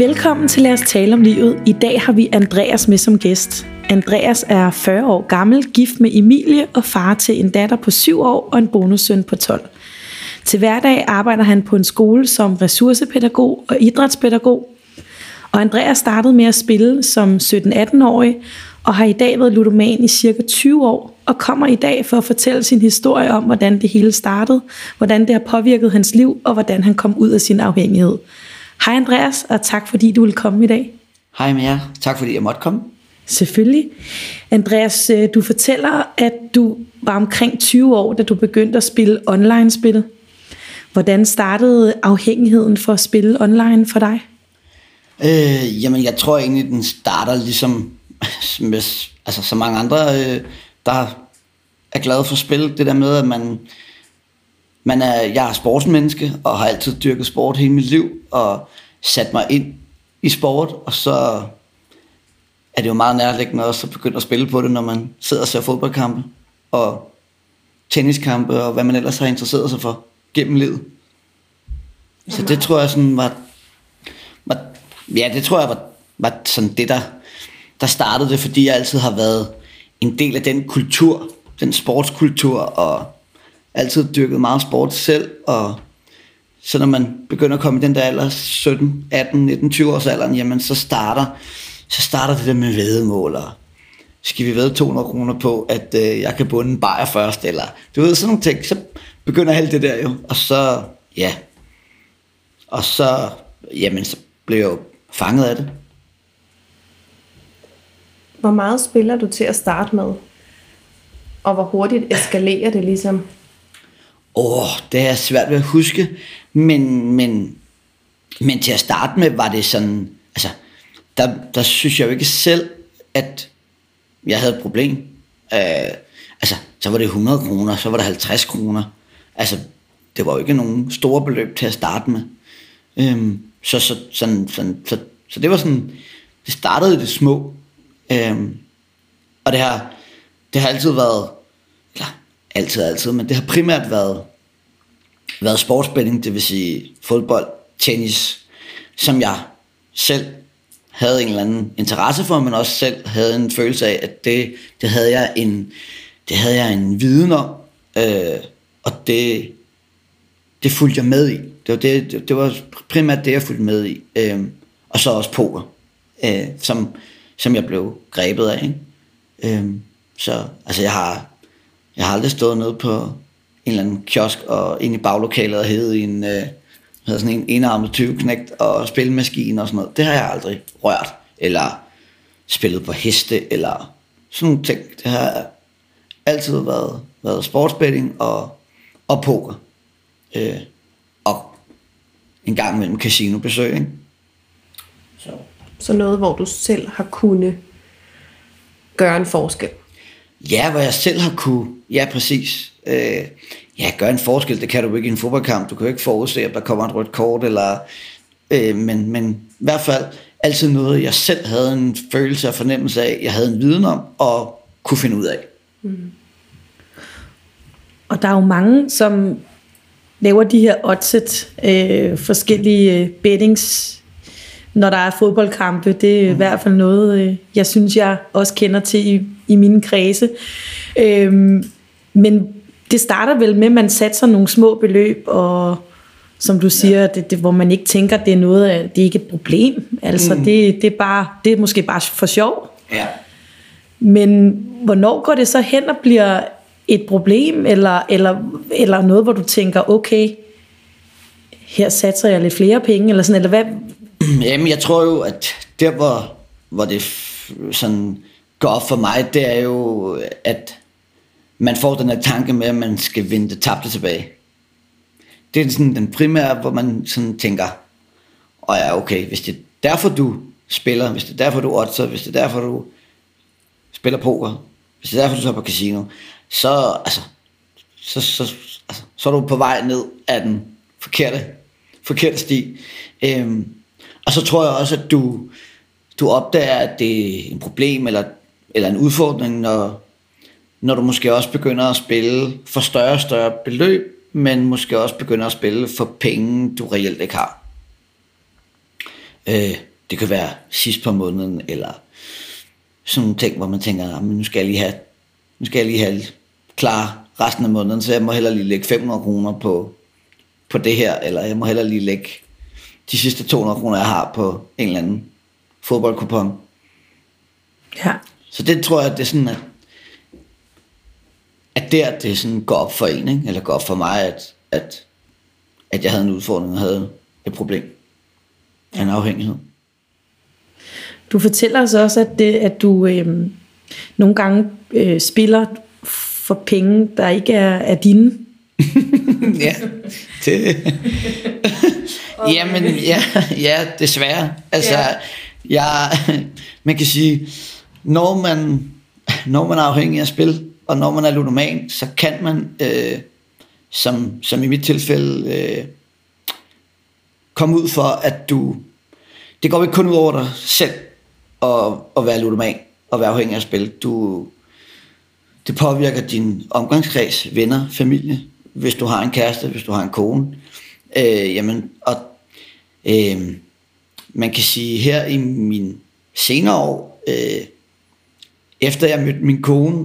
Velkommen til Lad os tale om livet. I dag har vi Andreas med som gæst. Andreas er 40 år gammel, gift med Emilie og far til en datter på 7 år og en bonussøn på 12. Til hverdag arbejder han på en skole som ressourcepædagog og idrætspædagog. Og Andreas startede med at spille som 17-18-årig og har i dag været ludoman i cirka 20 år og kommer i dag for at fortælle sin historie om, hvordan det hele startede, hvordan det har påvirket hans liv og hvordan han kom ud af sin afhængighed. Hej Andreas, og tak fordi du ville komme i dag. Hej med jer. Tak fordi jeg måtte komme. Selvfølgelig. Andreas, du fortæller, at du var omkring 20 år, da du begyndte at spille online-spil. Hvordan startede afhængigheden for at spille online for dig? Jamen, jeg tror egentlig, den starter ligesom med så mange andre, der er glade for spil. Det der med, at jeg er sportsmenneske og har altid dyrket sport hele mit liv og sat mig ind i sport, og så er det jo meget nærliggende også at begynde at spille på det, når man sidder og ser fodboldkampe og tenniskampe og hvad man ellers har interesseret sig for gennem livet. Så det tror jeg sådan var sådan det, der startede det, fordi jeg altid har været en del af den kultur, den sportskultur, og altid dyrket meget sport selv, og så når man begynder at komme i den der alder, 17, 18, 19, 20 års alderen, jamen så starter det der med væddemål, og skal vi vædde 200 kroner på, at jeg kan bunde en bajer først, eller du ved, sådan nogle ting, så begynder alt det der jo, og så blev jeg jo fanget af det. Hvor meget spiller du til at starte med, og hvor hurtigt eskalerer det ligesom? Det er svært ved at huske, men til at starte med var det sådan, der synes jeg jo ikke selv, at jeg havde et problem. Så var det 100 kroner, så var det 50 kroner. Det var jo ikke nogen store beløb til at starte med. Så det var sådan, det startede i det små, og det har altid været, men det har primært været sportsspilling, det vil sige fodbold, tennis, som jeg selv havde en eller anden interesse for, men også selv havde en følelse af, at det havde jeg en viden om, og det fulgte jeg med i. Det var primært det, jeg fulgte med i, og så også poker, som jeg blev grebet af, ikke? Jeg har aldrig stået nede på en eller anden kiosk og ind i baglokalet og hævet en enarmet 20-knægt og spilmaskine og sådan noget. Det har jeg aldrig rørt. Eller spillet på heste eller sådan nogle ting. Det har altid været sportsbetting og poker. Og en gang imellem casinobesøg, ikke? Så noget, hvor du selv har kunnet gøre en forskel. Ja, hvor jeg selv har kunne. Ja, præcis. Gøre en forskel, det kan du ikke i en fodboldkamp. Du kan jo ikke forudse, at der kommer et rødt kort, eller, men i hvert fald altid noget, jeg selv havde en følelse og fornemmelse af, jeg havde en viden om, og kunne finde ud af. Mm. Og der er jo mange, som laver de her oddset, forskellige bettings, når der er fodboldkampe. Det er i hvert fald noget, jeg synes, jeg også kender til i mine kredse. Men det starter vel med, at man satser nogle små beløb, og som du siger, det, hvor man ikke tænker, at det er noget af, det er ikke et problem. Altså, det er måske bare for sjov. Ja. Men hvornår går det så hen og bliver et problem, eller noget, hvor du tænker, okay, her satser jeg lidt flere penge, eller sådan, eller hvad? Jamen, jeg tror jo, at der, hvor det sådan går op for mig, det er jo, at man får den her tanke med, at man skal vinde det tabte tilbage. Det er sådan den primære, hvor man sådan tænker, okay, hvis det er derfor, du spiller, hvis det er derfor, du oddser, hvis det er derfor, du spiller poker, hvis det er derfor, du tager på casino, så er du på vej ned af den forkerte sti. Og så tror jeg også, at du opdager, at det er en problem eller en udfordring, når du måske også begynder at spille for større og større beløb, men måske også begynder at spille for penge, du reelt ikke har. Det kan være sidst på måneden, eller sådan nogle ting, hvor man tænker, nu skal jeg lige have, klar resten af måneden, så jeg må hellere lige lægge 500 kroner på det her, eller jeg må hellere lige lægge de sidste 200 kroner, jeg har på en eller anden fodboldkupon. Ja. Så det tror jeg, det er sådan, at der det sådan går op for en, ikke? Eller går op for mig, at jeg havde en udfordring og havde et problem af en afhængighed. Du fortæller os også, at du nogle gange spiller for penge, der ikke er dine. Ja, det. Jamen, ja, desværre. Altså, ja. Man kan sige, når man er afhængig af spil, og når man er ludoman, så kan man, som i mit tilfælde, komme ud for, at du... Det går ikke kun ud over dig selv at være ludoman og være afhængig af spil. Det påvirker din omgangskreds, venner, familie, hvis du har en kæreste, hvis du har en kone. Man kan sige, her i mine senere år, efter jeg mødte min kone,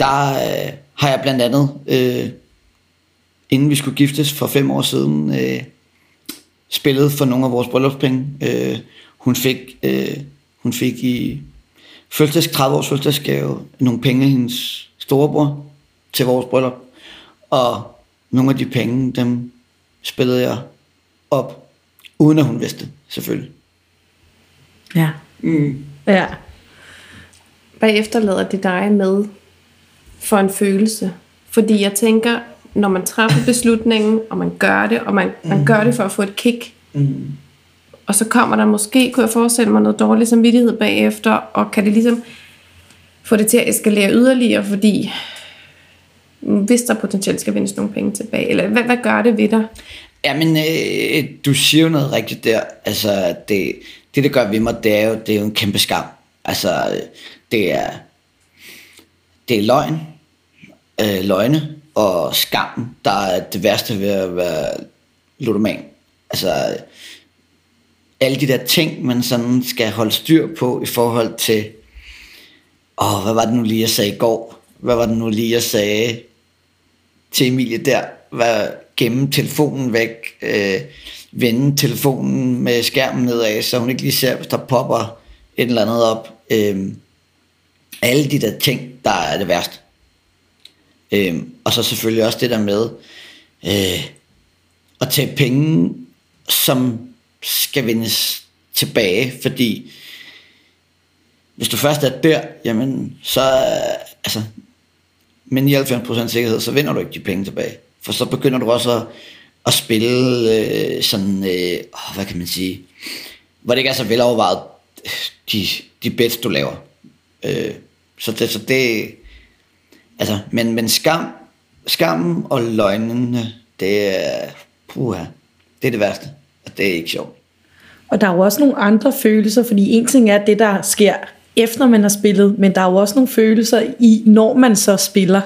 der har jeg blandt andet, inden vi skulle giftes for 5 år siden, spillet for nogle af vores bryllupspenge. Hun fik i 30-års fødselsdagsgave nogle penge af hendes storebror til vores bryllup, og nogle af de penge, dem spillede jeg op, uden at hun vidste, selvfølgelig. Ja. Mm. Ja. Hvad efterlader det dig med for en følelse? Fordi jeg tænker, når man træffer beslutningen, og man gør det, og man gør det for at få et kick, og så kommer der måske, kunne jeg forestille mig, noget dårlig samvittighed bagefter, og kan det ligesom få det til at eskalere yderligere, fordi hvis der potentielt skal vindes nogle penge tilbage, eller hvad gør det ved dig? Jamen, du siger jo noget rigtigt der. Altså, det der gør ved mig, det er jo en kæmpe skam. Altså, det er løgn, løgne, og skam, der er det værste ved at være ludoman. Altså, alle de der ting, man sådan skal holde styr på i forhold til, hvad var det nu lige, jeg sagde i går? Hvad var det nu lige, jeg sagde til Emilie der? Gemme telefonen væk, vende telefonen med skærmen nedad, så hun ikke lige ser, hvis der popper et eller andet op. Alle de der ting, der er det værste. Og så selvfølgelig også det der med at tage penge, som skal vendes tilbage, fordi hvis du først er der, jamen så altså med 99% sikkerhed, så vinder du ikke de penge tilbage, for så begynder du også at spille hvad kan man sige, hvor det ikke er så velovervejet de bets du laver, så det altså, men skammen og løgnene, det er det værste, og det er ikke sjovt. Og der er jo også nogle andre følelser, fordi en ting er det, der sker efter man har spillet, men der er jo også nogle følelser i, når man så spiller,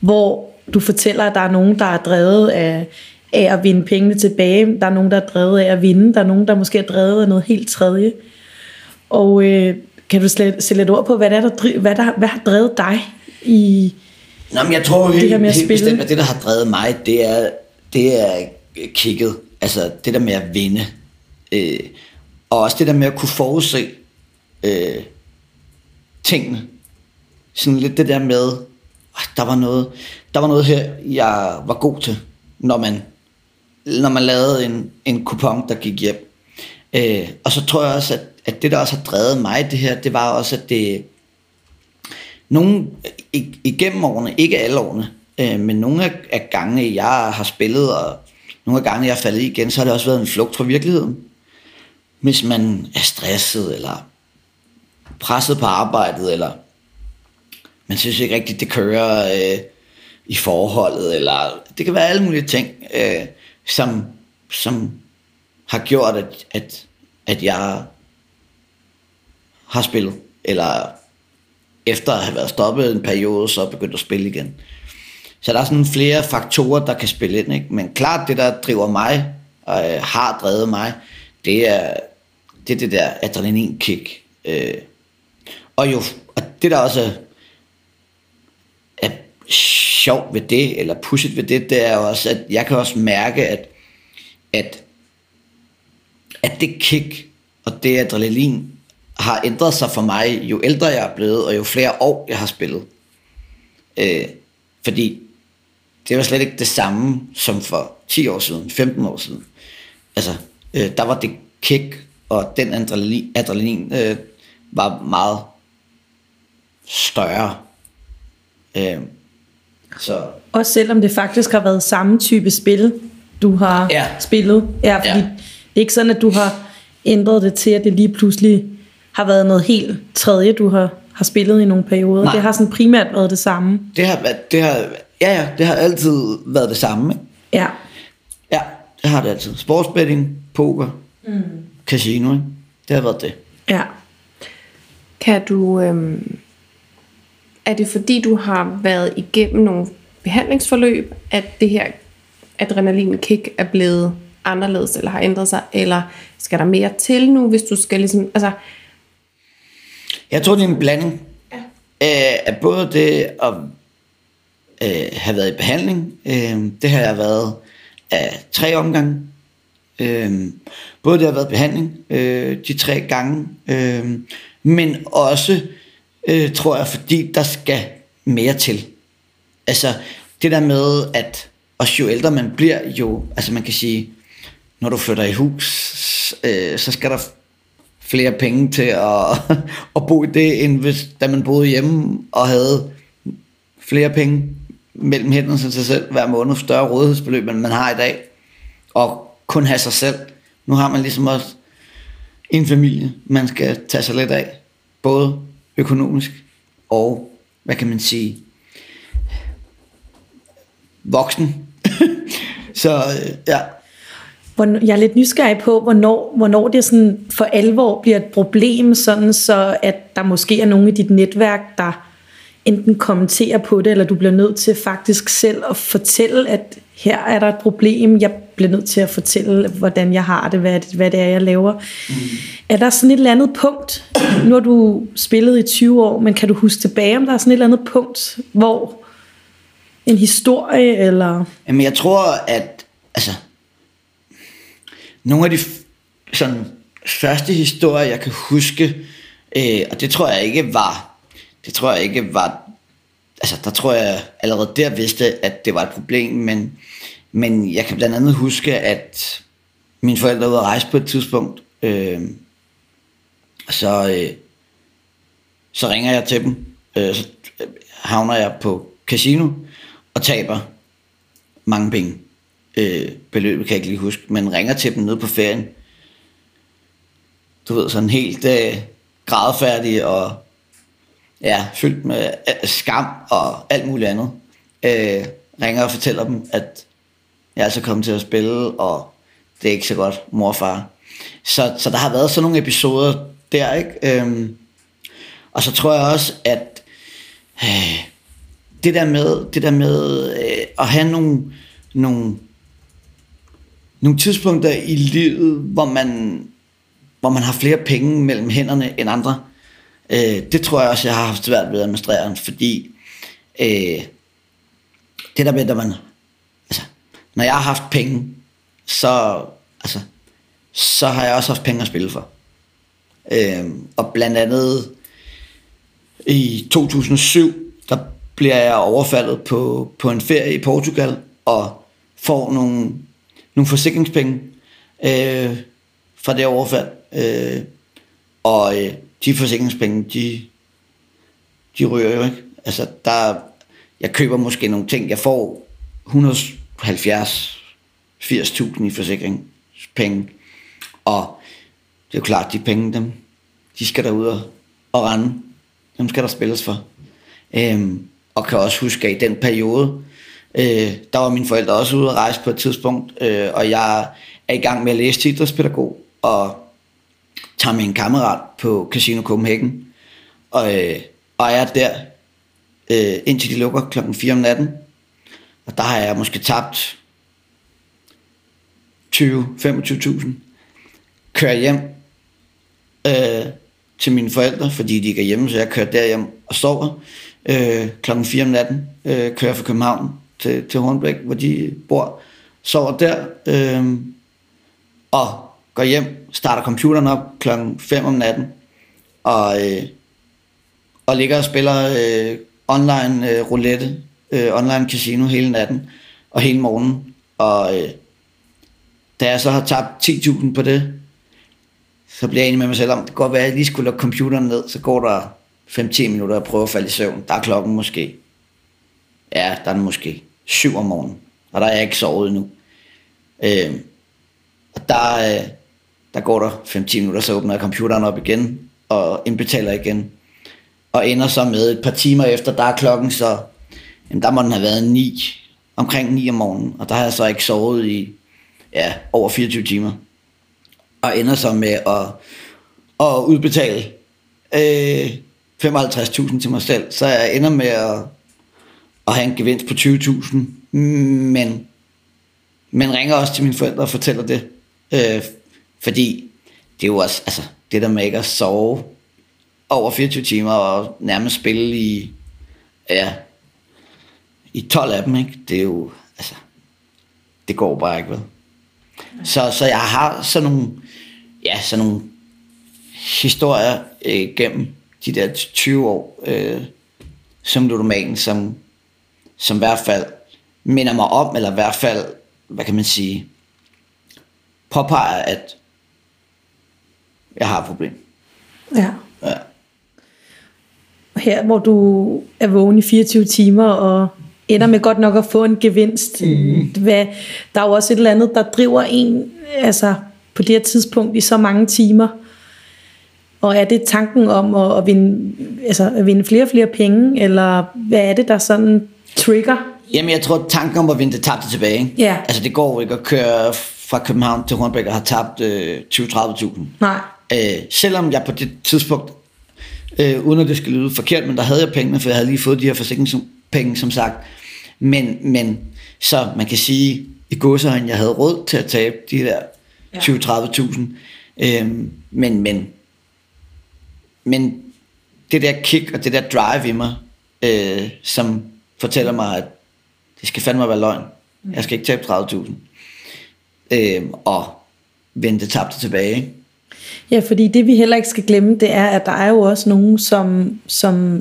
hvor du fortæller, at der er nogen, der er drevet af at vinde pengene tilbage, der er nogen, der er drevet af at vinde, der er nogen, der måske er drevet af noget helt tredje. Og kan du sætte lidt ord på, hvad har drevet dig? Nå, men jeg tror helt bestemt, at det, der har drevet mig, det er kicket. Altså det der med at vinde. Og også det der med at kunne forudse tingene. Sådan lidt det der med, der var noget her, jeg var god til, når man lavede en kupon, der gik hjem. Og så tror jeg også, at det der også har drevet mig, det her, det var også, at det... Nogle igennem årene, ikke alle årene, men nogle af gangene, jeg har spillet, og nogle af gangene, jeg er faldet i igen, så har det også været en flugt fra virkeligheden. Hvis man er stresset, eller presset på arbejdet, eller man synes ikke rigtigt, det kører i forholdet, eller det kan være alle mulige ting, som har gjort, at jeg har spillet, eller... efter at have været stoppet en periode, så begyndte at spille igen. Så der er sådan flere faktorer, der kan spille ind, ikke? Men klart, det der driver mig, og har drevet mig, det er det der adrenalinkick. Og det der også er sjovt ved det, eller pushet ved det, det er også, at jeg kan også mærke, at det kick og det adrenalin har ændret sig for mig, jo ældre jeg er blevet, og jo flere år jeg har spillet. Fordi det var slet ikke det samme som for 10 år siden, 15 år siden. Altså, der var det kick, og den adrenalin var meget større. Så. Også selvom det faktisk har været samme type spil, du har spillet. Ja, fordi det er ikke sådan, at du har ændret det til, at det lige pludselig har været noget helt tredje, du har spillet i nogle perioder. Nej. Det har sådan primært været det samme. Det har altid været det samme. Ja. Ja, det har det altid. Sportsbetting, poker, casino, det har været det. Ja. Kan du... er det fordi, du har været igennem nogle behandlingsforløb, at det her adrenalinkick er blevet anderledes, eller har ændret sig, eller skal der mere til nu, hvis du skal ligesom... Altså jeg tror, det er en blanding af både det at have været i behandling. Det har jeg været af 3 omgange. Både det har været behandling de 3 gange, men også, tror jeg, fordi der skal mere til. Altså det der med, at også jo ældre man bliver, jo, altså man kan sige, når du flytter i hus, så skal der flere penge til at bo i det, end hvis da man boede hjemme og havde flere penge mellem hænderne til sig selv hver måned, større rådighedsbeløb, end man har i dag, og kun have sig selv. Nu har man ligesom også en familie, man skal tage sig lidt af, både økonomisk og, hvad kan man sige, voksen. Så ja. Jeg er lidt nysgerrig på, hvornår det sådan for alvor bliver et problem, sådan så at der måske er nogen i dit netværk, der enten kommenterer på det, eller du bliver nødt til faktisk selv at fortælle, at her er der et problem, jeg bliver nødt til at fortælle, hvordan jeg har det, hvad det er, jeg laver. Mm. Er der sådan et eller andet punkt, nu har du spillet i 20 år, men kan du huske tilbage, om der er sådan et eller andet punkt, hvor en historie, eller... Jamen jeg tror, at... Altså, nogle af de sådan første historier, jeg kan huske, og det tror jeg ikke var, altså der tror jeg allerede der vidste, at det var et problem, men jeg kan blandt andet huske, at mine forældre var ude at rejse på et tidspunkt, så ringer jeg til dem, så havner jeg på casino og taber mange penge. Beløbet kan jeg ikke lige huske, men ringer til dem nede på ferien, du ved, sådan helt grædefærdig og fyldt med skam og alt muligt andet, ringer og fortæller dem, at jeg altså kommet til at spille, og det er ikke så godt, mor og far. Så der har været sådan nogle episoder der, ikke? Og så tror jeg også, at det der med at have nogle tidspunkter i livet, hvor man har flere penge mellem hænderne end andre, det tror jeg også, jeg har haft svært ved at administrere, fordi det der med, at man, altså, når jeg har haft penge, så har jeg også haft penge at spille for. Og blandt andet i 2007, der bliver jeg overfaldet på en ferie i Portugal, og får nogle forsikringspenge fra det overfald. Og de forsikringspenge, de ryger jo ikke. Altså, jeg køber måske nogle ting. Jeg får 170-80.000 i forsikringspenge. Og det er jo klart, de penge, dem, de skal derud og rende. Dem skal der spilles for. Og kan også huske, at i den periode, der var mine forældre også ude at rejse på et tidspunkt, og jeg er i gang med at læse til idrætspædagog, og tager med en kammerat på Casino Copenhagen, og jeg er der, indtil de lukker klokken 4 om natten, og der har jeg måske tabt 20-25.000, kører hjem til mine forældre, fordi de ikke er hjemme, så jeg kører derhjem og sover. Klokken 4 om natten kører jeg fra København til Hornbæk, hvor de bor, sover der og går hjem, starter computeren op klokken 5 om natten og ligger og spiller online roulette, online casino hele natten og hele morgenen. Og da jeg så har tabt 10.000 på det, så bliver jeg enig med mig selv om, det kan godt være, at jeg lige skulle lukke computeren ned, så går der 5-10 minutter og prøver at falde i søvn. Der er klokken måske, ja, der er måske 7 om morgenen, og der er jeg ikke sovet endnu. Og der går der 5-10 minutter, så åbner jeg computeren op igen og indbetaler igen. Og ender så med et par timer efter, der er klokken så, jamen der må den have været 9, omkring 9 om morgenen. Og der har jeg så ikke sovet i, ja, over 24 timer. Og ender så med at udbetale 55.000 til mig selv. Så jeg ender med at have en gevinst på 20.000. Men ringer også til mine forældre og fortæller det. Fordi det er jo også, altså, det der med ikke at sove over 24 timer og nærmest spille i, ja, i 12 af dem, ikke? Det er jo, altså, det går bare ikke, vel? Så jeg har sådan nogle, ja, sådan nogle historier gennem de der 20 år som ludoman, som i hvert fald minder mig om, eller i hvert fald, hvad kan man sige, påpeger, at jeg har et problem. Ja. Ja. Her, hvor du er vågen i 24 timer og ender med godt nok at få en gevinst. Hvad, der er jo også et eller andet, der driver en, altså, på det her tidspunkt i så mange timer. Og er det tanken om at vinde, altså, at vinde flere og flere penge, eller hvad er det, der sådan trigger? Jamen, jeg tror, tanken om at vinde det tabte tilbage. Ikke? Ja. Altså, det går ikke at køre fra København til Hornbæk og har tabt 20-30.000. Nej. Selvom jeg på det tidspunkt, uden at det skal lyde forkert, men der havde jeg pengene, for jeg havde lige fået de her forsikringspenge, som sagt. Men så man kan sige, i godsøjne, jeg havde råd til at tabe de der 20-30.000. Men det der kick og det der drive i mig, som fortæller mig, at det skal fandme være løgn. Jeg skal ikke tabe 30.000. Og vende det tabte tilbage. Ja, fordi det vi heller ikke skal glemme, det er, at der er jo også nogen,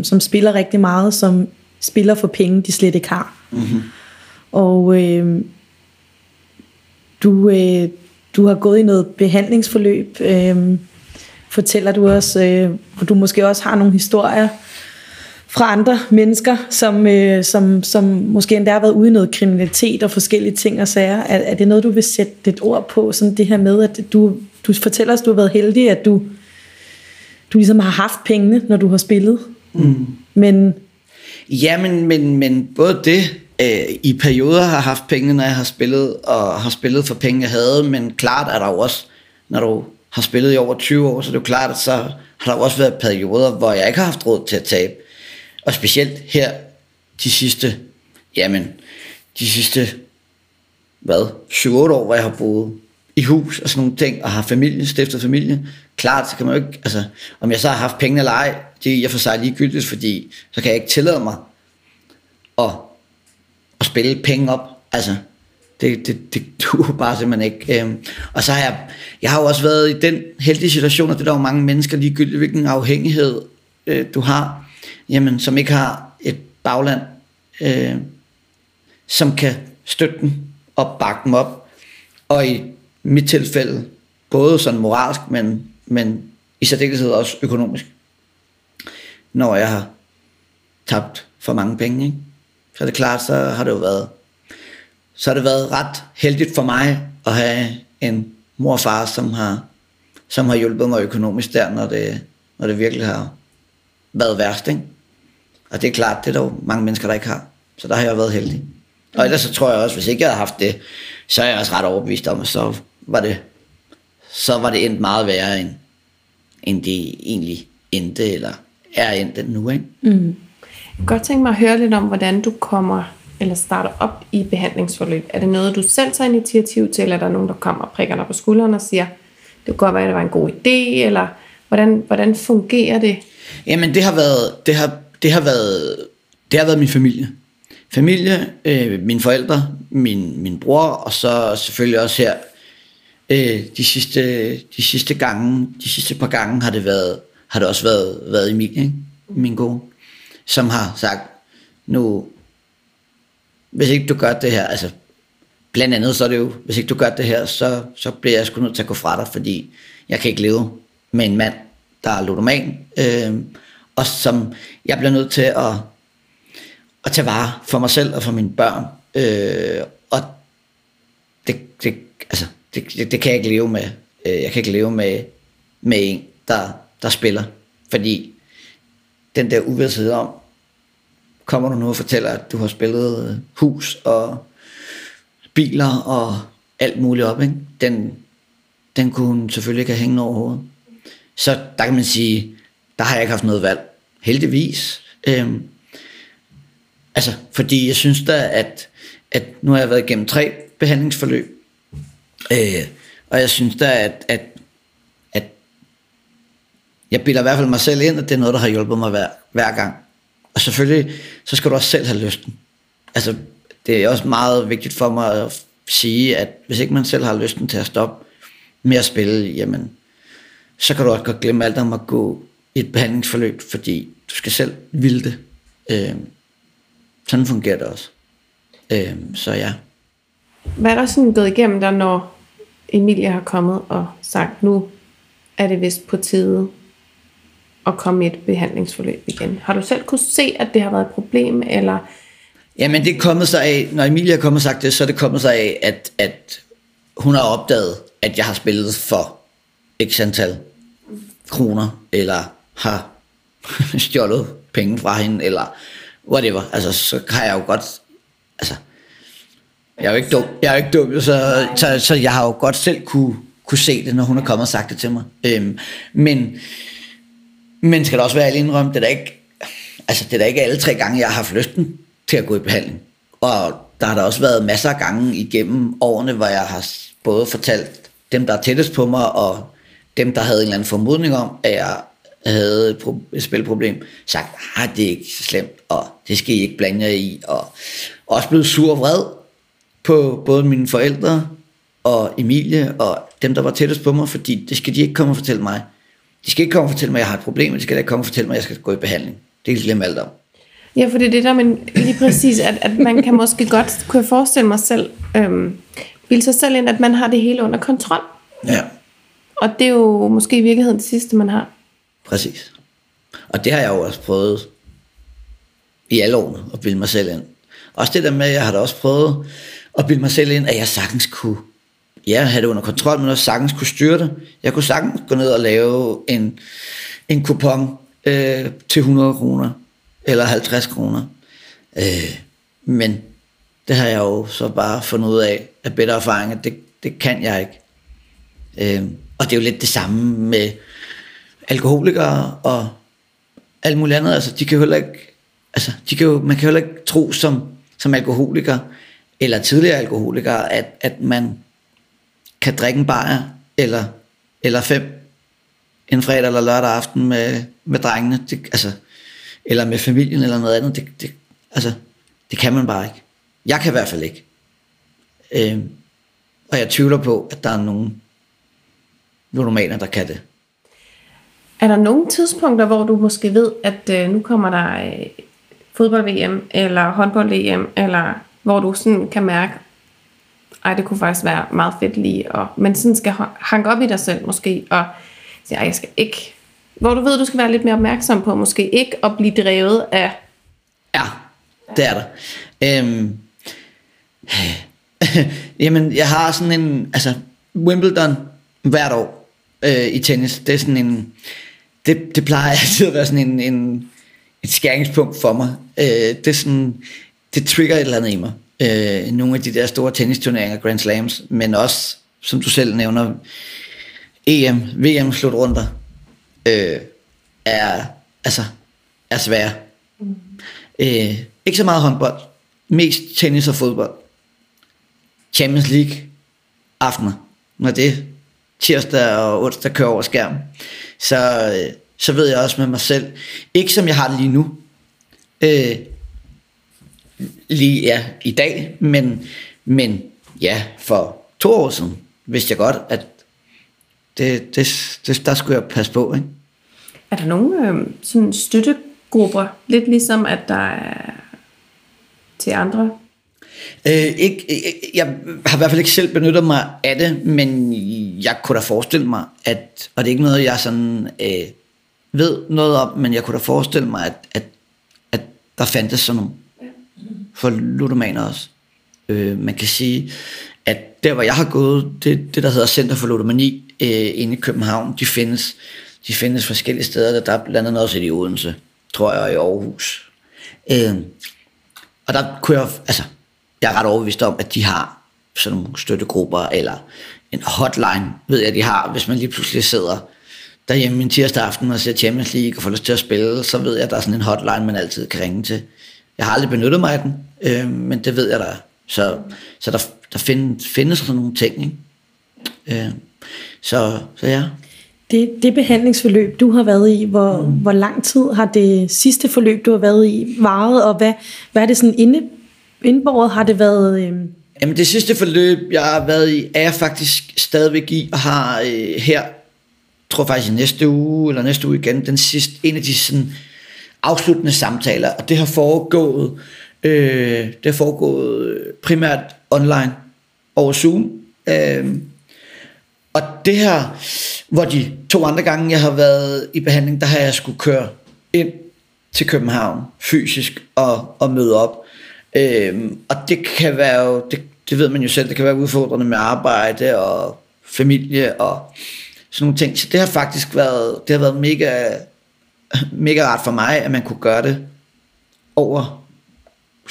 som spiller rigtig meget, som spiller for penge, de slet ikke har. Mm-hmm. Og du har gået i noget behandlingsforløb, fortæller du også, og du måske også har nogle historier fra andre mennesker, som måske endda har været ude i noget kriminalitet og forskellige ting og sager. Er det noget, du vil sætte et ord på, sådan det her med, at du fortæller os, du har været heldig, at du ligesom har haft pengene, når du har spillet? Mm. Men ja, men både det, i perioder har haft pengene, når jeg har spillet, og har spillet for penge, jeg havde, men klart er der jo også, når du har spillet i over 20 år, så det er jo klart, at så har der også været perioder, hvor jeg ikke har haft råd til at tabe. Og specielt her de sidste hvad, 7-8 år, hvor jeg har boet i hus og sådan nogle ting, og har familie, stiftet familie, klart, så kan man jo ikke, altså, om jeg så har haft penge eller ej, det er jeg for sig ligegyldigt, fordi så kan jeg ikke tillade mig at spille penge op, altså, det duer bare simpelthen ikke. Og så har jeg har jo også været i den heldige situation, og det er der jo mange mennesker ligegyldigt, hvilken afhængighed du har, jamen, som ikke har et bagland, som kan støtte dem og bakke dem op, og i mit tilfælde, både sådan moralsk, men i særdeleshed også økonomisk. Når jeg har tabt for mange penge, ikke? Så er det klart, så har det været ret heldigt for mig at have en mor og far, som har hjulpet mig økonomisk der, når det virkelig har været værst, ikke? Og det er klart, det er der jo mange mennesker, der ikke har. Så der har jeg været heldig. Og ellers så tror jeg også, hvis ikke jeg havde haft det, så er jeg også ret overbevist om, at så var det endt meget værre, end det egentlig endte, eller er endt nu, ikke? Mm. Jeg kunne godt tænke mig at høre lidt om, hvordan du kommer, eller starter op i behandlingsforløb. Er det noget, du selv tager initiativ til, eller er der nogen, der kommer og prikker dig på skulderen og siger, Det kunne godt være, at det var en god idé, eller hvordan fungerer det? Jamen det har været min familie. Mine forældre, min bror, og så selvfølgelig også her de sidste par gange har det også været Emilie, ikke? Min kone, som har sagt, nu hvis ikke du gør det her, altså blandt andet så er det jo, hvis ikke du gør det her, så bliver jeg sgu nødt til at gå fra dig, fordi jeg kan ikke leve med en mand, der er ludoman, og som jeg bliver nødt til at tage vare for mig selv og for mine børn, og det kan jeg ikke leve med. Jeg kan ikke leve med en, der spiller, fordi den der uvidshed om, kommer du nu og fortæller, at du har spillet hus og biler og alt muligt op, ikke? Den kunne hun selvfølgelig ikke have hængende over hovedet. Så der kan man sige, der har jeg ikke haft noget valg. Heldigvis. Fordi jeg synes da, at nu har jeg været igennem 3 behandlingsforløb, og jeg synes da, at jeg bilder i hvert fald mig selv ind, at det er noget, der har hjulpet mig hver gang. Og selvfølgelig, så skal du også selv have lysten. Altså, det er også meget vigtigt for mig at sige, at hvis ikke man selv har lysten til at stoppe med at spille, jamen, så kan du også godt glemme alt om at gå i et behandlingsforløb, fordi du skal selv ville det. Sådan fungerer det også. Så ja. Hvad er der sådan gået igennem der, når Emilie har kommet og sagt, nu er det vist på tide at komme i et behandlingsforløb igen? Har du selv kunne se, at det har været et problem, eller? Jamen det er kommet sig af, når Emilie har kommet og sagt det, så er det kommet sig af, at hun har opdaget, at jeg har spillet for x antal kroner, eller har stjålet penge fra hende, eller whatever. Altså, så har jeg jo godt, altså, jeg er jo ikke dum, så jeg har jo godt selv kunne se det, når hun har kommet og sagt det til mig. Men skal der også være alle indrømme, det er da ikke alle 3 gange, jeg har haft lysten til at gå i behandling. Og der har der også været masser af gange igennem årene, hvor jeg har både fortalt dem, der er tættest på mig, og dem, der havde en eller anden formodning om, at jeg havde et spilproblem, sagt, nej, det er ikke så slemt, og det skal I ikke blande jer i. Og også blevet sur og vred på både mine forældre og Emilie, og dem, der var tættest på mig, fordi det skal de ikke komme og fortælle mig. De skal ikke komme og fortælle mig, at jeg har et problem, de skal ikke komme og fortælle mig, at jeg skal gå i behandling. Det kan glemme alt om. Ja, for det er det der, men lige præcis, at man kan måske godt, kunne jeg forestille mig selv, bilde sig selv ind, at man har det hele under kontrol. Ja. Og det er jo måske i virkeligheden det sidste, man har. Præcis. Og det har jeg jo også prøvet i alle årene, at bilde mig selv ind. Også det der med, at jeg har da også prøvet at bilde mig selv ind, at jeg sagtens kunne, ja, have det under kontrol, men også sagtens kunne styre det. Jeg kunne sagtens gå ned og lave en kupon til 100 kroner, eller 50 kroner. Men det har jeg jo så bare fundet ud af bedre erfaring, at det kan jeg ikke. Og det er jo lidt det samme med alkoholikere og alt muligt andet. Altså, de kan jo heller ikke, man kan heller ikke tro som alkoholiker, eller tidligere alkoholikere, at man kan drikke en bajer eller 5 en fredag eller lørdag aften med drengene, eller med familien eller noget andet. Det kan man bare ikke. Jeg kan i hvert fald ikke. Og jeg tvivler på, at der er nogen ludomaner, der kan det. Er der nogle tidspunkter, hvor du måske ved, at nu kommer der fodbold-VM eller håndbold-VM, eller hvor du sådan kan mærke, ej, det kunne faktisk være meget fedt lige, men sådan skal hanke op i dig selv måske, og sige, jeg skal ikke, hvor du ved, du skal være lidt mere opmærksom på, måske ikke at blive drevet af. Ja, det er der. Jamen, jeg har sådan en, Wimbledon hvert år i tennis, det er sådan en, det plejer altid at være sådan et skæringspunkt for mig. Det er sådan, det trigger et eller andet i mig. Nogle af de der store tennisturneringer, Grand Slams, men også, som du selv nævner, EM, VM-slutrunder, er svære. Ikke så meget håndbold, mest tennis og fodbold. Champions League aftener, når det tirsdag og onsdag kører over skærmen, så ved jeg også med mig selv, ikke som jeg har det lige nu, i dag, men ja, for 2 år siden vidste jeg godt, at det der skulle jeg passe på, ikke? Er der nogle sådan støttegrupper, lidt ligesom at der er til andre? Jeg har i hvert fald ikke selv benyttet mig af det, men jeg kunne da forestille mig, at, og det er ikke noget, jeg sådan ved noget om, men jeg kunne da forestille mig, at der fandtes sådan nogle for ludomaner også. Man kan sige, at der hvor jeg har gået, det der hedder Center for Ludomani inde i København, de findes forskellige steder, der er blandt andet også i Odense, tror jeg, og i Aarhus. Og der kunne jeg er ret overbevist om, at de har sådan nogle støttegrupper, eller en hotline, ved jeg, de har, hvis man lige pludselig sidder derhjemme en tirsdag aften og ser Champions League og får lyst til at spille, så ved jeg, at der er sådan en hotline, man altid kan ringe til. Jeg har aldrig benyttet mig af den, men det ved jeg der. Så der findes sådan nogle ting, ikke? Så ja. Det behandlingsforløb, du har været i, hvor lang tid har det sidste forløb, du har været i, varet, og hvad er det sådan indbordet har det været? Jamen det sidste forløb, jeg har været i, er jeg faktisk stadigvæk i, og har her, tror faktisk i næste uge igen, den sidste, en af de sådan afsluttende samtaler, og det har foregået, primært online over Zoom, og det her, hvor de 2 andre gange, jeg har været i behandling, der har jeg skulle køre ind til København fysisk og møde op. Og det kan være jo, det ved man jo selv, det kan være udfordrende med arbejde og familie og sådan nogle ting. Så det har faktisk været, det har været mega, mega rart for mig, at man kunne gøre det over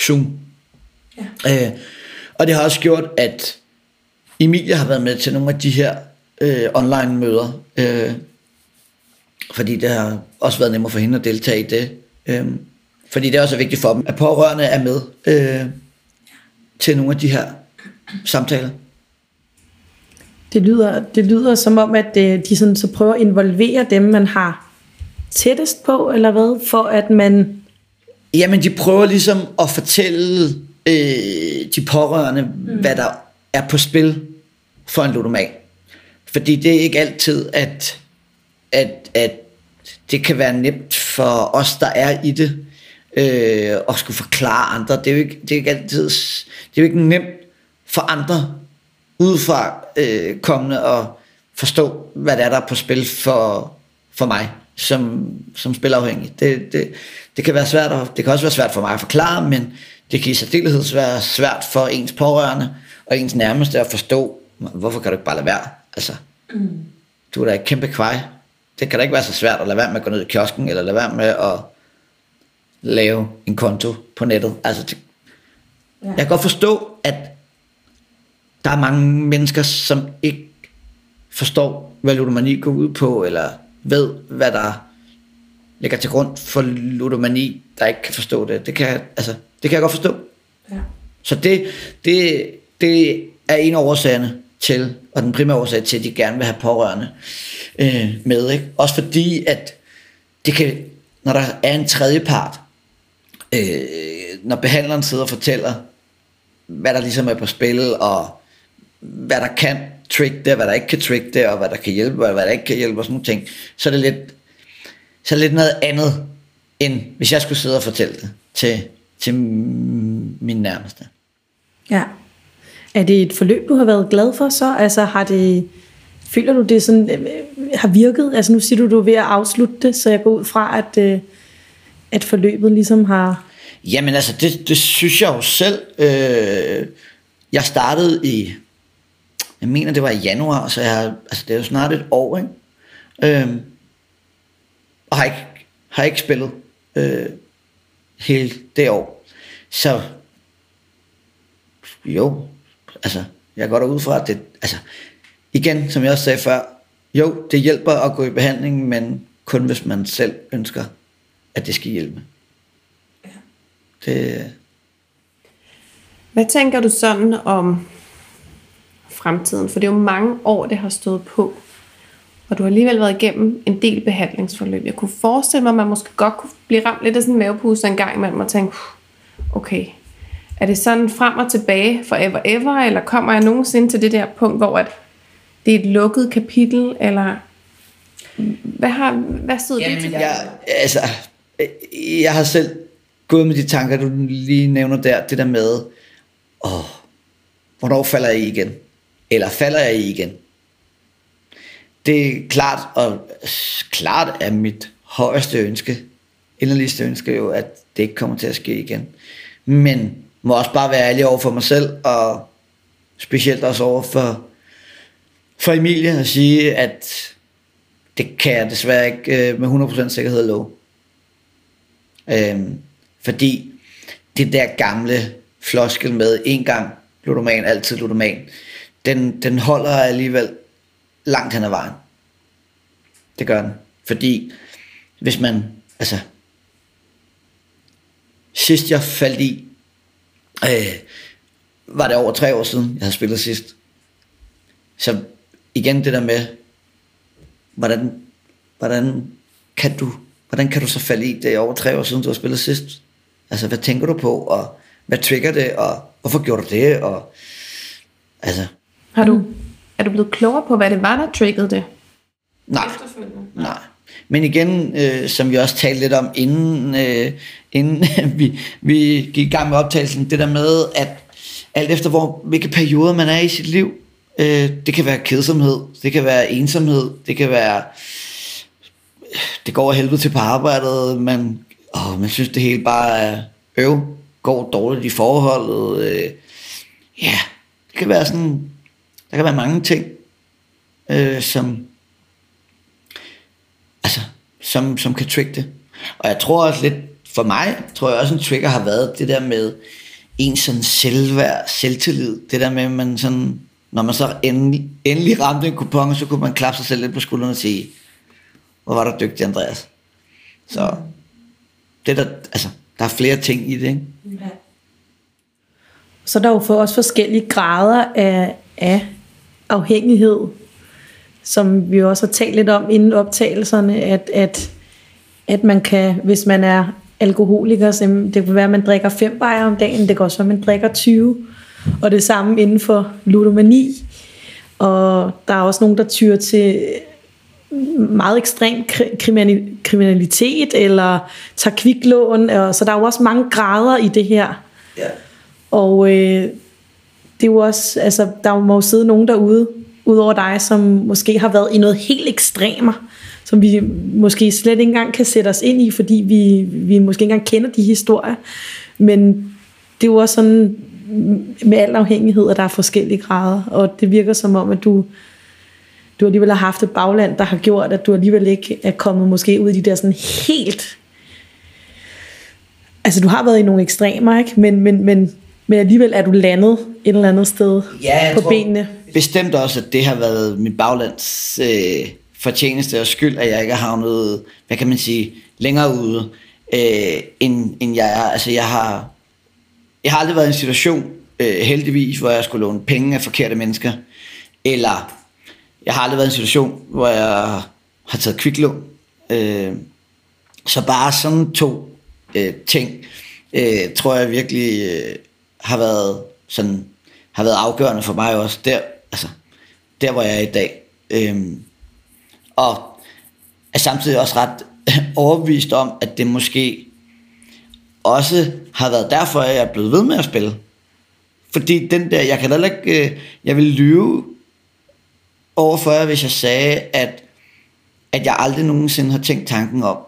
Zoom. Ja. Og det har også gjort, at Emilie har været med til nogle af de her online møder, fordi det har også været nemmere for hende at deltage i det. Fordi det er også vigtigt for dem, at pårørende er med til nogle af de her samtaler. Det lyder som om, at de sådan, så prøver at involvere dem, man har tættest på, eller hvad, for at man... Jamen, de prøver ligesom at fortælle de pårørende, hvad der er på spil for en ludoman. Fordi det er ikke altid, at det kan være nemt for os, der er i det, og skulle forklare andre. Det er jo ikke nemt for andre udefra kommende at forstå, hvad der er på spil for mig som spilafhængig. Det kan være svært, og det kan også være svært for mig at forklare, men det kan i særdeleshed være svært for ens pårørende og ens nærmeste at forstå, hvorfor kan du ikke bare lade være? Altså, du er da et kæmpe kvej. Det kan da ikke være så svært at lade være med at gå ned i kiosken, eller lade være med at lave en konto på nettet. Altså, jeg kan godt forstå, at der er mange mennesker, som ikke forstår, hvad ludomani går ud på, eller ved, hvad der ligger til grund for ludomani, der ikke kan forstå det. Det kan jeg godt forstå. Ja. Så det er en af årsagerne til, og den primære årsag til, at de gerne vil have pårørende med. Ikke? Også fordi, at det kan, når der er en tredje part, når behandleren sidder og fortæller, hvad der ligesom er på spil, og hvad der kan trick det, og hvad der ikke kan trick det, og hvad der kan hjælpe, og hvad der ikke kan hjælpe, og sådan nogle ting, så er det lidt noget andet, end hvis jeg skulle sidde og fortælle det til min nærmeste. Ja. Er det et forløb, du har været glad for så? Altså føler du det sådan, har virket? Altså nu siger du er ved at afslutte det, så jeg går ud fra, at forløbet ligesom har... Jamen altså, det synes jeg jo selv. Jeg startede jeg mener det var i januar, så det er jo snart et år, ikke? Og har ikke spillet hele det år. Så jo, altså jeg går derud fra, at det... Altså, igen, som jeg også sagde før, jo, det hjælper at gå i behandling, men kun hvis man selv ønsker, at det skal hjælpe. Ja. Hvad tænker du sådan om fremtiden? For det er jo mange år, det har stået på. Og du har alligevel været igennem en del behandlingsforløb. Jeg kunne forestille mig, at man måske godt kunne blive ramt lidt af sådan en mavepuse en gang, man må tænke, okay, er det sådan frem og tilbage forever ever, eller kommer jeg nogensinde til det der punkt, hvor at det er et lukket kapitel, eller hvad sidder det til? Jeg har selv gået med de tanker, du lige nævner der, det der med, hvornår falder jeg i igen? Eller falder jeg i igen? Det er klart, og klart er mit højeste ønske, inderligste ønske jo, at det ikke kommer til at ske igen. Men må også bare være ærlig over for mig selv, og specielt også over for Emilie, at sige, at det kan jeg desværre ikke med 100% sikkerhed love. Fordi det der gamle floskel med en gang ludoman, altid ludoman, den holder alligevel langt hen ad vejen. Det gør den. Fordi hvis man, sidst jeg faldt i, var det over 3 år siden, jeg havde spillet sidst. Så igen det der med, hvordan kan du så falde i det over 3 år siden, du har spillet sidst? Hvad tænker du på, og hvad trigger det, og hvorfor gjorde du det? Og, er du blevet klogere på, hvad det var, der triggede det? Nej. Men igen, som vi også talte lidt om, inden vi gik i gang med optagelsen, det der med, at alt efter hvilke perioder man er i sit liv, det kan være kedsomhed, det kan være ensomhed, det kan være, det går af helvede til på arbejdet, man synes det hele bare er går dårligt i forholdet, det kan være sådan, der kan være mange ting, som kan trigge det. Og jeg tror også lidt, for mig, tror jeg også en trigger har været det der med en sådan selvværd, selvtillid, det der med, man sådan, når man så endelig ramte en kupon, så kunne man klappe sig selv lidt på skulderen og sige, hvor var du dygtig, Andreas. Så det der, der er flere ting i det, ikke? Ja. Så der er jo også forskellige grader af afhængighed, som vi også har talt lidt om inden optagelserne, at man kan, hvis man er alkoholiker, så det kan være, at man drikker 5 bajere om dagen, det kan også være, at man drikker 20, og det samme inden for ludomani. Og der er også nogen, der tyrer til meget ekstrem kriminalitet, eller tager kviklån, så der er jo også mange grader i det her. Ja. Og det er jo også, der må jo sidde nogen derude, udover dig, som måske har været i noget helt ekstremer, som vi måske slet ikke engang kan sætte os ind i, fordi vi måske ikke engang kender de historier. Men det er jo også sådan, med al afhængighed, at der er forskellige grader, og det virker som om, at du alligevel har haft et bagland, der har gjort, at du alligevel ikke er kommet måske ud i de der sådan helt... du har været i nogle ekstremer, ikke? Men alligevel er du landet et eller andet sted på benene. Bestemt også, at det har været mit baglands fortjeneste og skyld, at jeg ikke har havnet, hvad kan man sige, længere ude, end jeg er. Jeg har aldrig været i en situation, heldigvis, hvor jeg skulle låne penge af forkerte mennesker. Eller jeg har aldrig været i en situation, hvor jeg har taget kviklån. Så bare sådan 2 ting, tror jeg virkelig har været afgørende for mig også der hvor jeg er i dag, og er samtidig også ret overbevist om, at det måske også har været derfor, at jeg er blevet ved med at spille, fordi den der, jeg kan da ikke, jeg ville lyve overfor jer, hvis jeg sagde, at jeg aldrig nogensinde har tænkt tanken om,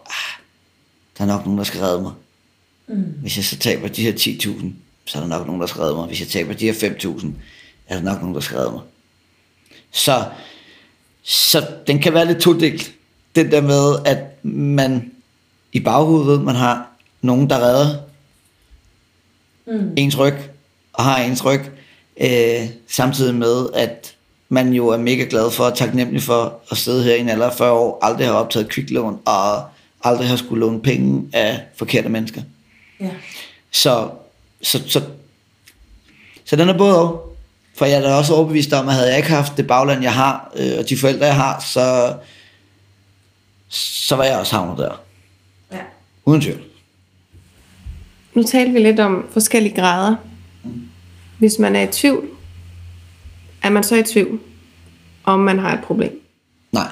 der er nok nogen, der skal redde mig. Hvis jeg så taber de her 10.000, så er der nok nogen, der skal redde mig. Hvis jeg taber de her 5.000, er der nok nogen, der skal redde mig. Så den kan være lidt todelt. Den der med, at man i baghovedet, man har nogen, der redder ens ryg, og har ens ryg, samtidig med, at man jo er mega glad for og taknemmelig for at sidde her i en alder af 40 år, aldrig har optaget kviklån, og aldrig har skulle låne penge af forkerte mennesker. Ja. Så den er både over. For jeg er da også overbevist om, at havde jeg ikke haft det bagland, jeg har, og de forældre, jeg har, så var jeg også havnet der. Ja. Uden tvivl. Nu talte vi lidt om forskellige grader. Hvis man er i tvivl, er man så i tvivl, om man har et problem? Nej.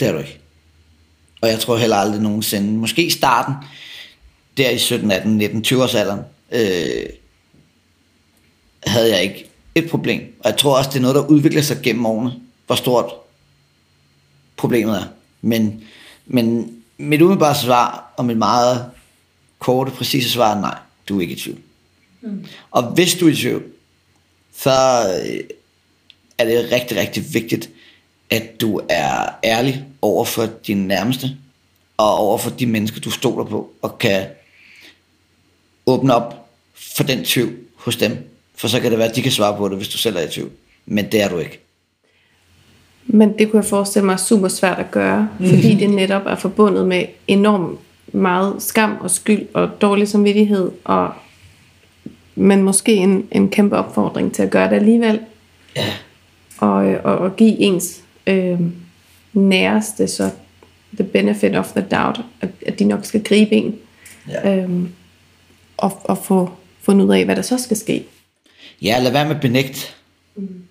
Det er du ikke. Og jeg tror heller aldrig nogensinde, måske i starten, der i 17, 18, 19, 20-års alderen, havde jeg ikke et problem. Og jeg tror også, det er noget, der udvikler sig gennem årene, hvor stort problemet er. Men mit umiddelbare svar, og mit meget korte, præcise svar er, nej, du er ikke i tvivl. Mm. Og hvis du er i tvivl, så er det rigtig, rigtig vigtigt, at du er ærlig over for dine nærmeste, og over for de mennesker, du stoler på, og kan åbne op for den tvivl hos dem. For så kan det være, at de kan svare på det, hvis du selv er i tvivl. Men det er du ikke. Men det kunne jeg forestille mig super svært at gøre, fordi det netop er forbundet med enormt meget skam og skyld og dårlig samvittighed, men måske en kæmpe opfordring til at gøre det alligevel. Ja. Og give ens næreste så the benefit of the doubt, at de nok skal gribe en, ja. Og få fundet ud af, hvad der så skal ske. Ja, lad være med at benægte. Mm.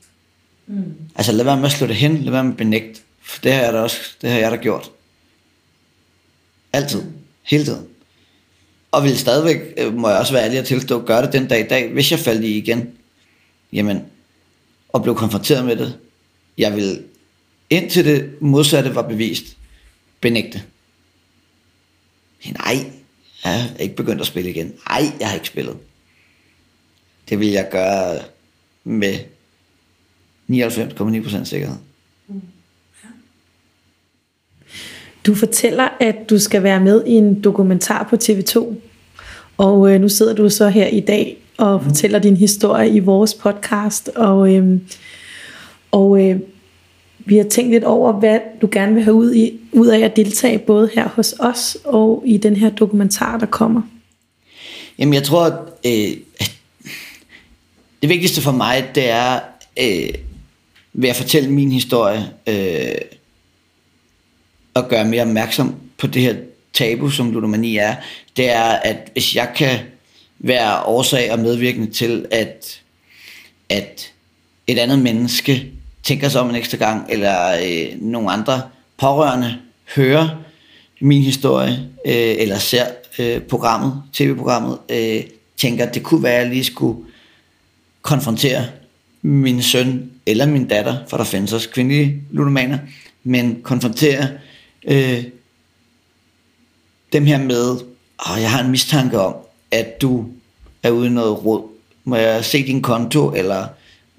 Altså lad være med at slå det hen, lad være med at benægte. For det har jeg da også, det har jeg da gjort. Altid, hele tiden. Og vil stadigvæk, må jeg også være ærlig at tilstå, gøre det den dag i dag, hvis jeg faldt i igen. Jamen, og blev konfronteret med det. Jeg vil, indtil det modsatte var bevist, benægte. Nej, jeg har ikke begyndt at spille igen. Nej, jeg har ikke spillet. Det vil jeg gøre med 99,9% sikkerhed. Du fortæller, at du skal være med i en dokumentar på TV2, og nu sidder du så her i dag og fortæller din historie i vores podcast, og vi har tænkt lidt over, hvad du gerne vil have ud af at deltage både her hos os og i den her dokumentar, der kommer. Jamen jeg tror, at det vigtigste for mig, det er ved at fortælle min historie og gøre mere opmærksom på det her tabu, som ludomani er. Det er, at hvis jeg kan være årsag og medvirkende til, at et andet menneske tænker sig om en ekstra gang, eller nogle andre pårørende hører min historie, eller ser programmet, tv-programmet, tænker, at det kunne være, at jeg lige skulle konfrontere min søn eller min datter, for der findes også kvindelige ludomaner, men konfrontere dem her med, jeg har en mistanke om, at du er ude i noget råd. Må jeg se din konto, eller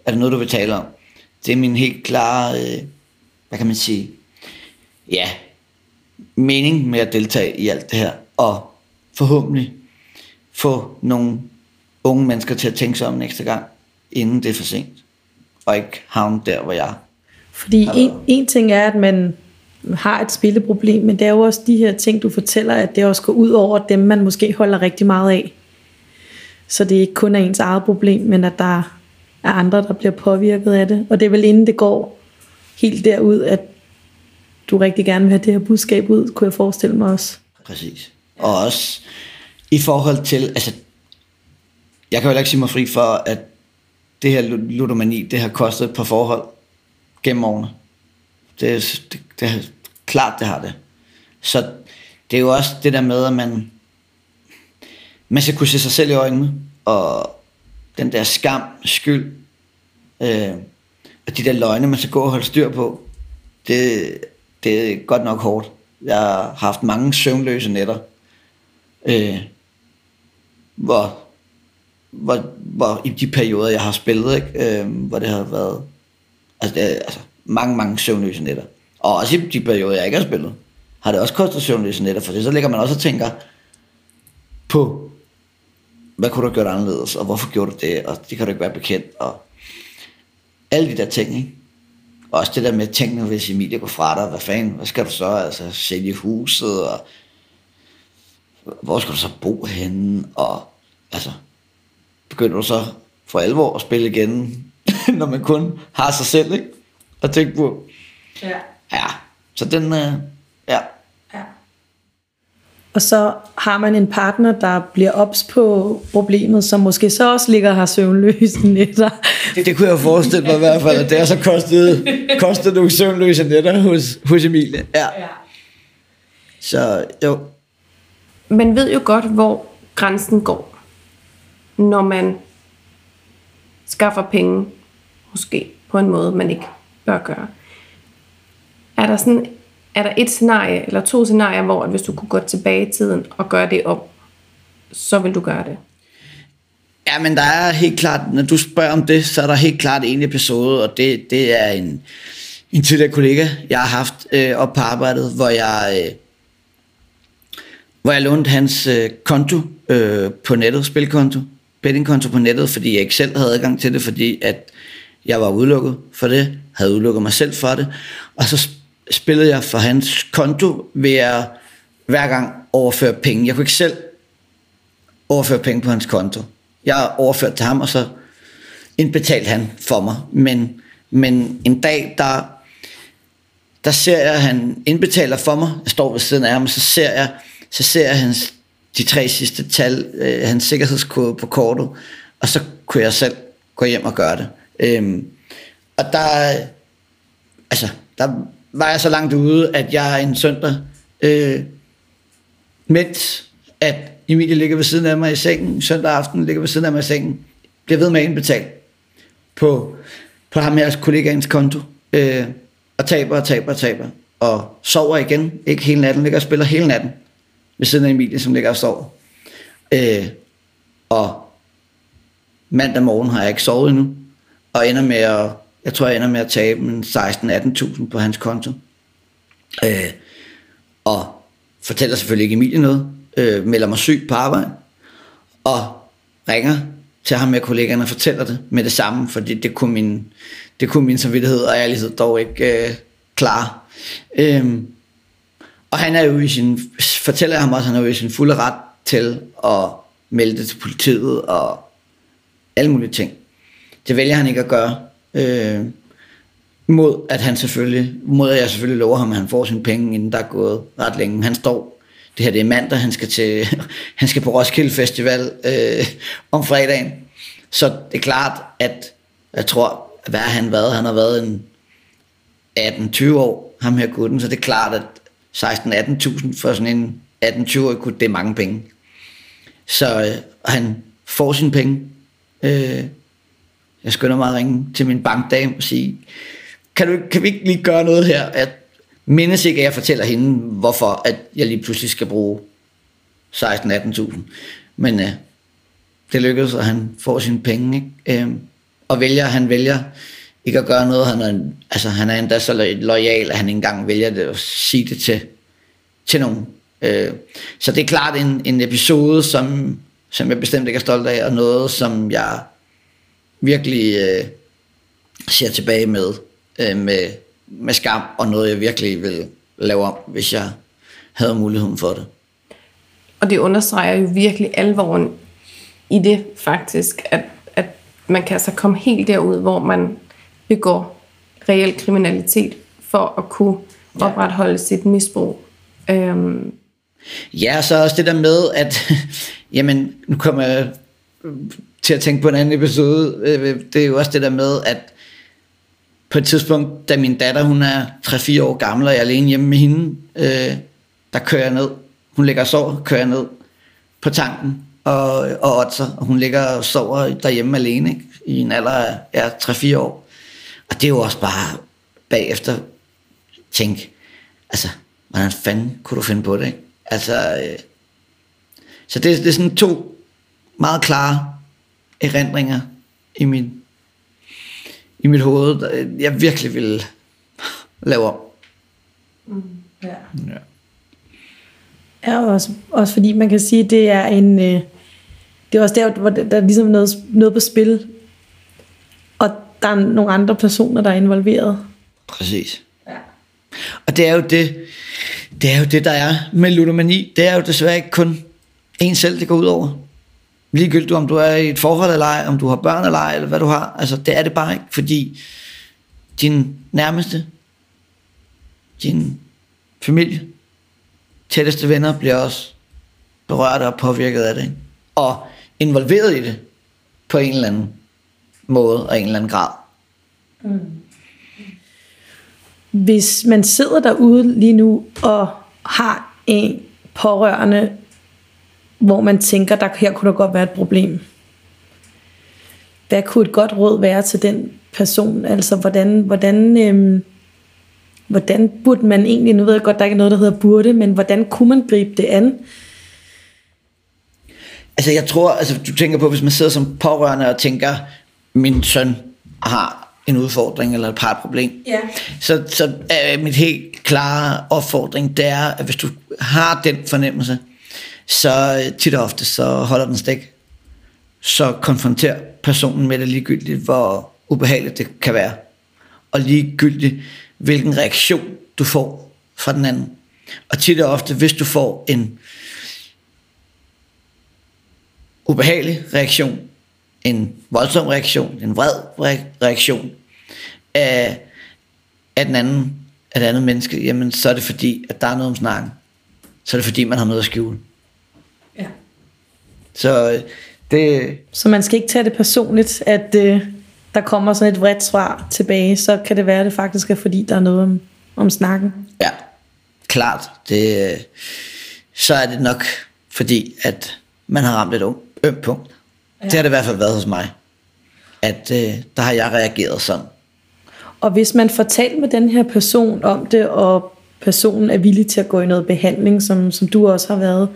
er det noget, du vil tale om? Det er min helt klare, hvad kan man sige, ja, mening med at deltage i alt det her, og forhåbentlig få nogle unge mennesker til at tænke sig om en ekstra gang, inden det er for sent, og ikke havne der, hvor jeg er. Fordi en ting er, at man har et spilleproblem, men det er jo også de her ting, du fortæller, at det også går ud over dem, man måske holder rigtig meget af. Så det ikke kun er ens eget problem, men at der er andre, der bliver påvirket af det. Og det er vel inden det går helt derud, at du rigtig gerne vil have det her budskab ud, kunne jeg forestille mig også. Præcis. Og også i forhold til, altså jeg kan jo ikke sige mig fri for, at det her ludomani, det har kostet et par forhold gennem årene. Det er klart, det har det. Så det er jo også det der med, at man skal kunne se sig selv i øjnene, og den der skam, skyld, og de der løgne, man skal gå og holde styr på, det er godt nok hårdt. Jeg har haft mange søvnløse nætter, hvor i de perioder, jeg har spillet, ikke? Hvor det har været mange, mange søvnløse nætter. Og også i de perioder, jeg ikke har spillet, har det også kostet søvnløse nætter, for så ligger man også og tænker på, hvad kunne du have gjort anderledes, og hvorfor gjorde du det, og det kan du ikke være bekendt, og alle de der ting, ikke? Også det der med, tænk nu, hvis Emilie går fra dig, hvad fanden, hvad skal du så, altså sælge huset, og hvor skal du så bo henne, og altså begynder du så for alvor at spille igen, når man kun har sig selv, ikke? Og tænke på. Ja. Ja, så den, ja. Ja. Og så har man en partner, der bliver ops på problemet, som måske så også ligger her søvnløse nætter. Det kunne jeg forestille mig i hvert fald, at det er så kostet nogle søvnløse nætter hos Emilie. Ja. Ja. Så jo. Man ved jo godt, hvor grænsen går, når man skaffer penge, måske på en måde, man ikke bør gøre. Er der et scenarie, eller to scenarier, hvor hvis du kunne gå tilbage i tiden og gøre det op, så vil du gøre det? Ja, men der er helt klart, når du spørger om det, så er der helt klart en episode, og det er en tidligere kollega, jeg har haft op på arbejdet, hvor jeg lånte hans konto på nettet, spilkonto, bettingkonto på nettet, fordi jeg ikke selv havde adgang til det, fordi at jeg var udelukket for det, havde udelukket mig selv for det, og så spillede jeg for hans konto ved at hver gang overføre penge. Jeg kunne ikke selv overføre penge på hans konto. Jeg overførte til ham, og så indbetalte han for mig, men en dag, der ser jeg, at han indbetaler for mig, jeg står ved siden af ham, og så ser jeg hans, de tre sidste tal, hans sikkerhedskode på kortet, og så kunne jeg selv gå hjem og gøre det. Og der var jeg så langt ude, at jeg en søndag, mens at Emilie ligger ved siden af mig i sengen, søndag aften ligger ved siden af mig i sengen, bliver ved med at indbetale på ham her kollegaens konto, og taber, og sover igen, ikke hele natten, ligger og spiller hele natten ved siden af Emilie, som ligger og sover. Og mandag morgen har jeg ikke sovet endnu, og jeg ender med at tabe 16-18.000 på hans konto. Og fortæller selvfølgelig ikke Emilie noget, melder mig syg på arbejde, og ringer til ham med kollegaerne og fortæller det med det samme, fordi det kunne min samvittighed og ærlighed dog ikke klare. Og han er jo i sin fulde ret til at melde det til politiet og alle mulige ting. Det vælger han ikke at gøre, mod at jeg selvfølgelig lover ham, at han får sine penge, inden der er gået ret længe. Han står, det her det er mandag, han skal på Roskilde festival om fredagen. Så det er klart, at jeg tror, hvad han har været en 18-20 år, ham her gutten, så det er klart, at 16-18.000 for sådan en 18-20-årig gut, det er mange penge. Så han får sine penge. Jeg skynder mig at ringe til min bankdame og sige, kan vi ikke lige gøre noget her? Jeg mindes ikke, at jeg fortæller hende, hvorfor at jeg lige pludselig skal bruge 16-18.000. Men det lykkedes, og han får sine penge. Ikke? Og han vælger ikke at gøre noget. Han er endda så lojal, at han ikke engang vælger det at sige det til nogen. Så det er klart en episode, som jeg bestemt ikke er stolt af, og noget, som jeg virkelig ser tilbage med skam, og noget, jeg virkelig vil lave om, hvis jeg havde muligheden for det. Og det understreger jo virkelig alvoren i det faktisk, at man kan altså komme helt derud, hvor man begår reel kriminalitet for at kunne opretholde sit misbrug. Ja, så også det der med, at jamen, nu kommer jeg til at tænke på en anden episode, det er jo også det der med, at på et tidspunkt, da min datter, hun er 3-4 år gammel, og jeg er alene hjemme med hende, der kører jeg ned, hun ligger og sover, kører jeg ned på tanken og odser, og hun ligger og sover derhjemme alene, ikke? I en alder af 3-4 år. Og det er jo også bare bagefter tænke, altså, hvordan fanden kunne du finde på det, ikke? Altså, så det er sådan to meget klare erindringer i mit hoved, der jeg virkelig ville lave om. Ja. Ja, også fordi man kan sige, det er en, det er også der, hvor der er ligesom noget på spil, og der er nogle andre personer, der er involveret. Præcis. Ja. Og det er jo det, der er med ludomani. Det er jo desværre ikke kun en selv, det går ud over. Ligegyldigt om du er i et forhold eller ej, om du har børn eller ej, eller hvad du har. Altså, det er det bare ikke, fordi din nærmeste, din familie, tætteste venner bliver også berørt og påvirket af det, ikke? Og involveret i det på en eller anden måde og en eller anden grad. Mm. Hvis man sidder derude lige nu og har en pårørende, hvor man tænker, der her kunne der godt være et problem. Hvad kunne et godt råd være til den person? Altså, hvordan burde man egentlig, nu ved jeg godt, der ikke er noget, der hedder burde, men hvordan kunne man gribe det an? Altså, jeg tror, du tænker på, hvis man sidder som pårørende og tænker, min søn har en udfordring eller et parproblem. Ja. Så mit helt klare opfordring, det er, at hvis du har den fornemmelse, så tit og ofte, så holder den stik. Så konfronter personen med det, ligegyldigt hvor ubehageligt det kan være. Og ligegyldigt hvilken reaktion du får fra den anden. Og tit og ofte, hvis du får en ubehagelig reaktion, en voldsom reaktion, en vred reaktion af den anden, af det andet menneske, jamen så er det fordi, at der er noget om snakken. Så er det fordi, man har noget at skjule. Ja. Så man skal ikke tage det personligt, at der kommer sådan et vredt svar tilbage, så kan det være, at det faktisk er fordi, der er noget om snakken. Ja, klart. Så er det nok fordi, at man har ramt et ømt punkt. Ja. Det har det i hvert fald været hos mig, at der har jeg reageret sådan. Og hvis man får talt med den her person om det, og personen er villig til at gå i noget behandling, som du også har været,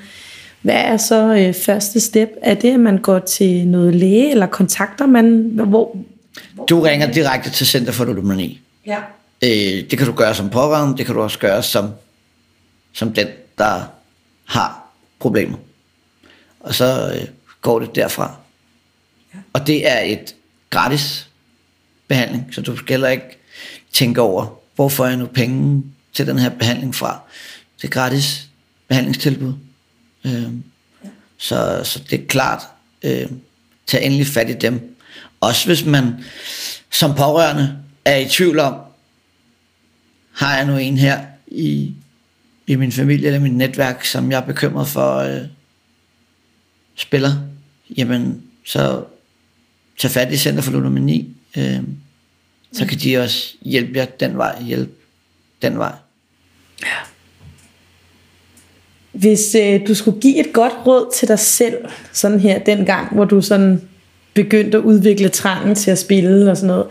hvad er så første step? Er det, at man går til noget læge, eller kontakter man? Hvor? Du ringer direkte til Center for Ludomani. Ja. Det kan du gøre som pårørende, det kan du også gøre som den, der har problemer. Og så går det derfra. Ja. Og det er et gratis behandling, så du skal heller ikke tænke over, hvor får jeg nu penge til den her behandling fra. Det er gratis behandlingstilbud. Ja. Så det er klart, tag endelig fat i dem. Også hvis man som pårørende er i tvivl om, har jeg nu en her i min familie eller mit netværk, som jeg er bekymret for spiller, jamen så tag fat i Center for Ludomani, så kan de også hjælpe jer den vej, Ja. Hvis du skulle give et godt råd til dig selv, sådan her den gang, hvor du sådan begyndte at udvikle trangen til at spille og sådan noget,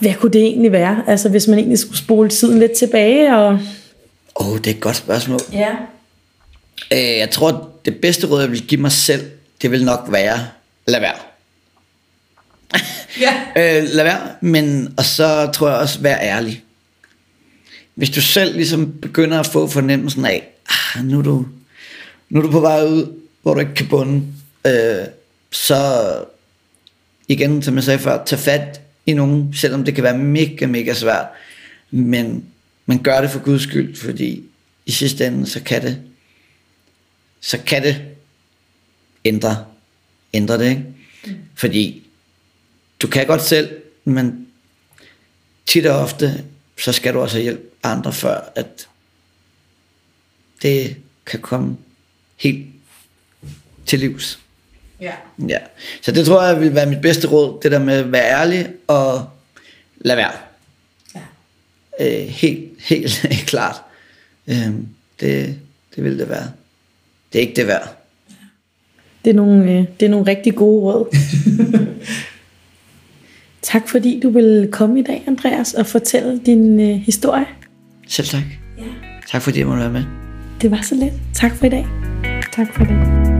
hvad kunne det egentlig være? Altså hvis man egentlig skulle spole tiden lidt tilbage og... Det er et godt spørgsmål. Ja. Jeg tror det bedste råd jeg vil give mig selv, det vil nok være lad være. Ja. Lad være, men og så tror jeg også vær ærlig. Hvis du selv ligesom begynder at få fornemmelsen af, nu er du på vej ud, hvor du ikke kan bunde, så igen, som jeg sagde før, tag fat i nogen, selvom det kan være mega, mega svært, men man gør det for Guds skyld, fordi i sidste ende, så kan det ændre det, ikke? Fordi du kan godt selv, men tit og ofte, så skal du også hjælpe andre før, at det kan komme helt til livs. Ja. Så det tror jeg vil være mit bedste råd, det der med at være ærlig og lade være. Ja. Helt klart. Det vil det være. Det er ikke det værd. Det er nogle rigtig gode råd. Tak fordi du ville komme i dag, Andreas, og fortælle din historie. Selv tak. Ja. Tak fordi jeg måtte være med. Det var så let. Tak for i dag. Tak for det.